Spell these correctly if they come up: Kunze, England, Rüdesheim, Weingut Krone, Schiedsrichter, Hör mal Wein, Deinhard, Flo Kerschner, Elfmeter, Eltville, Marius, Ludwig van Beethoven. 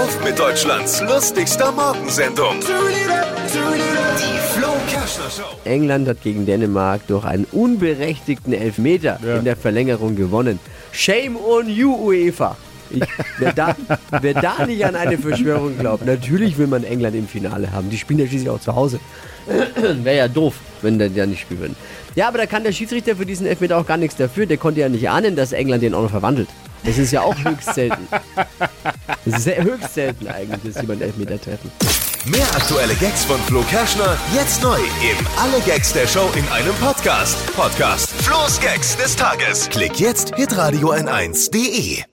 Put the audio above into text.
auf mit Deutschlands lustigster Morgensendung. Die Flo Kerschner Show. England hat gegen Dänemark durch einen unberechtigten Elfmeter in der Verlängerung gewonnen. Shame on you, UEFA. Wer da nicht an eine Verschwörung glaubt, natürlich will man England im Finale haben. Die spielen ja schließlich auch zu Hause. Wäre ja doof, wenn die da nicht spielen würden. Ja, aber da kann der Schiedsrichter für diesen Elfmeter auch gar nichts dafür. Der konnte ja nicht ahnen, dass England den auch noch verwandelt. Das ist ja auch höchst selten. Das ist ja höchst selten eigentlich, dass jemand Elfmeter treffen. Mehr aktuelle Gags von Flo Kerschner jetzt neu im Alle Gags der Show in einem Podcast. Podcast Flo's Gags des Tages. Klick jetzt hitradio n1.de.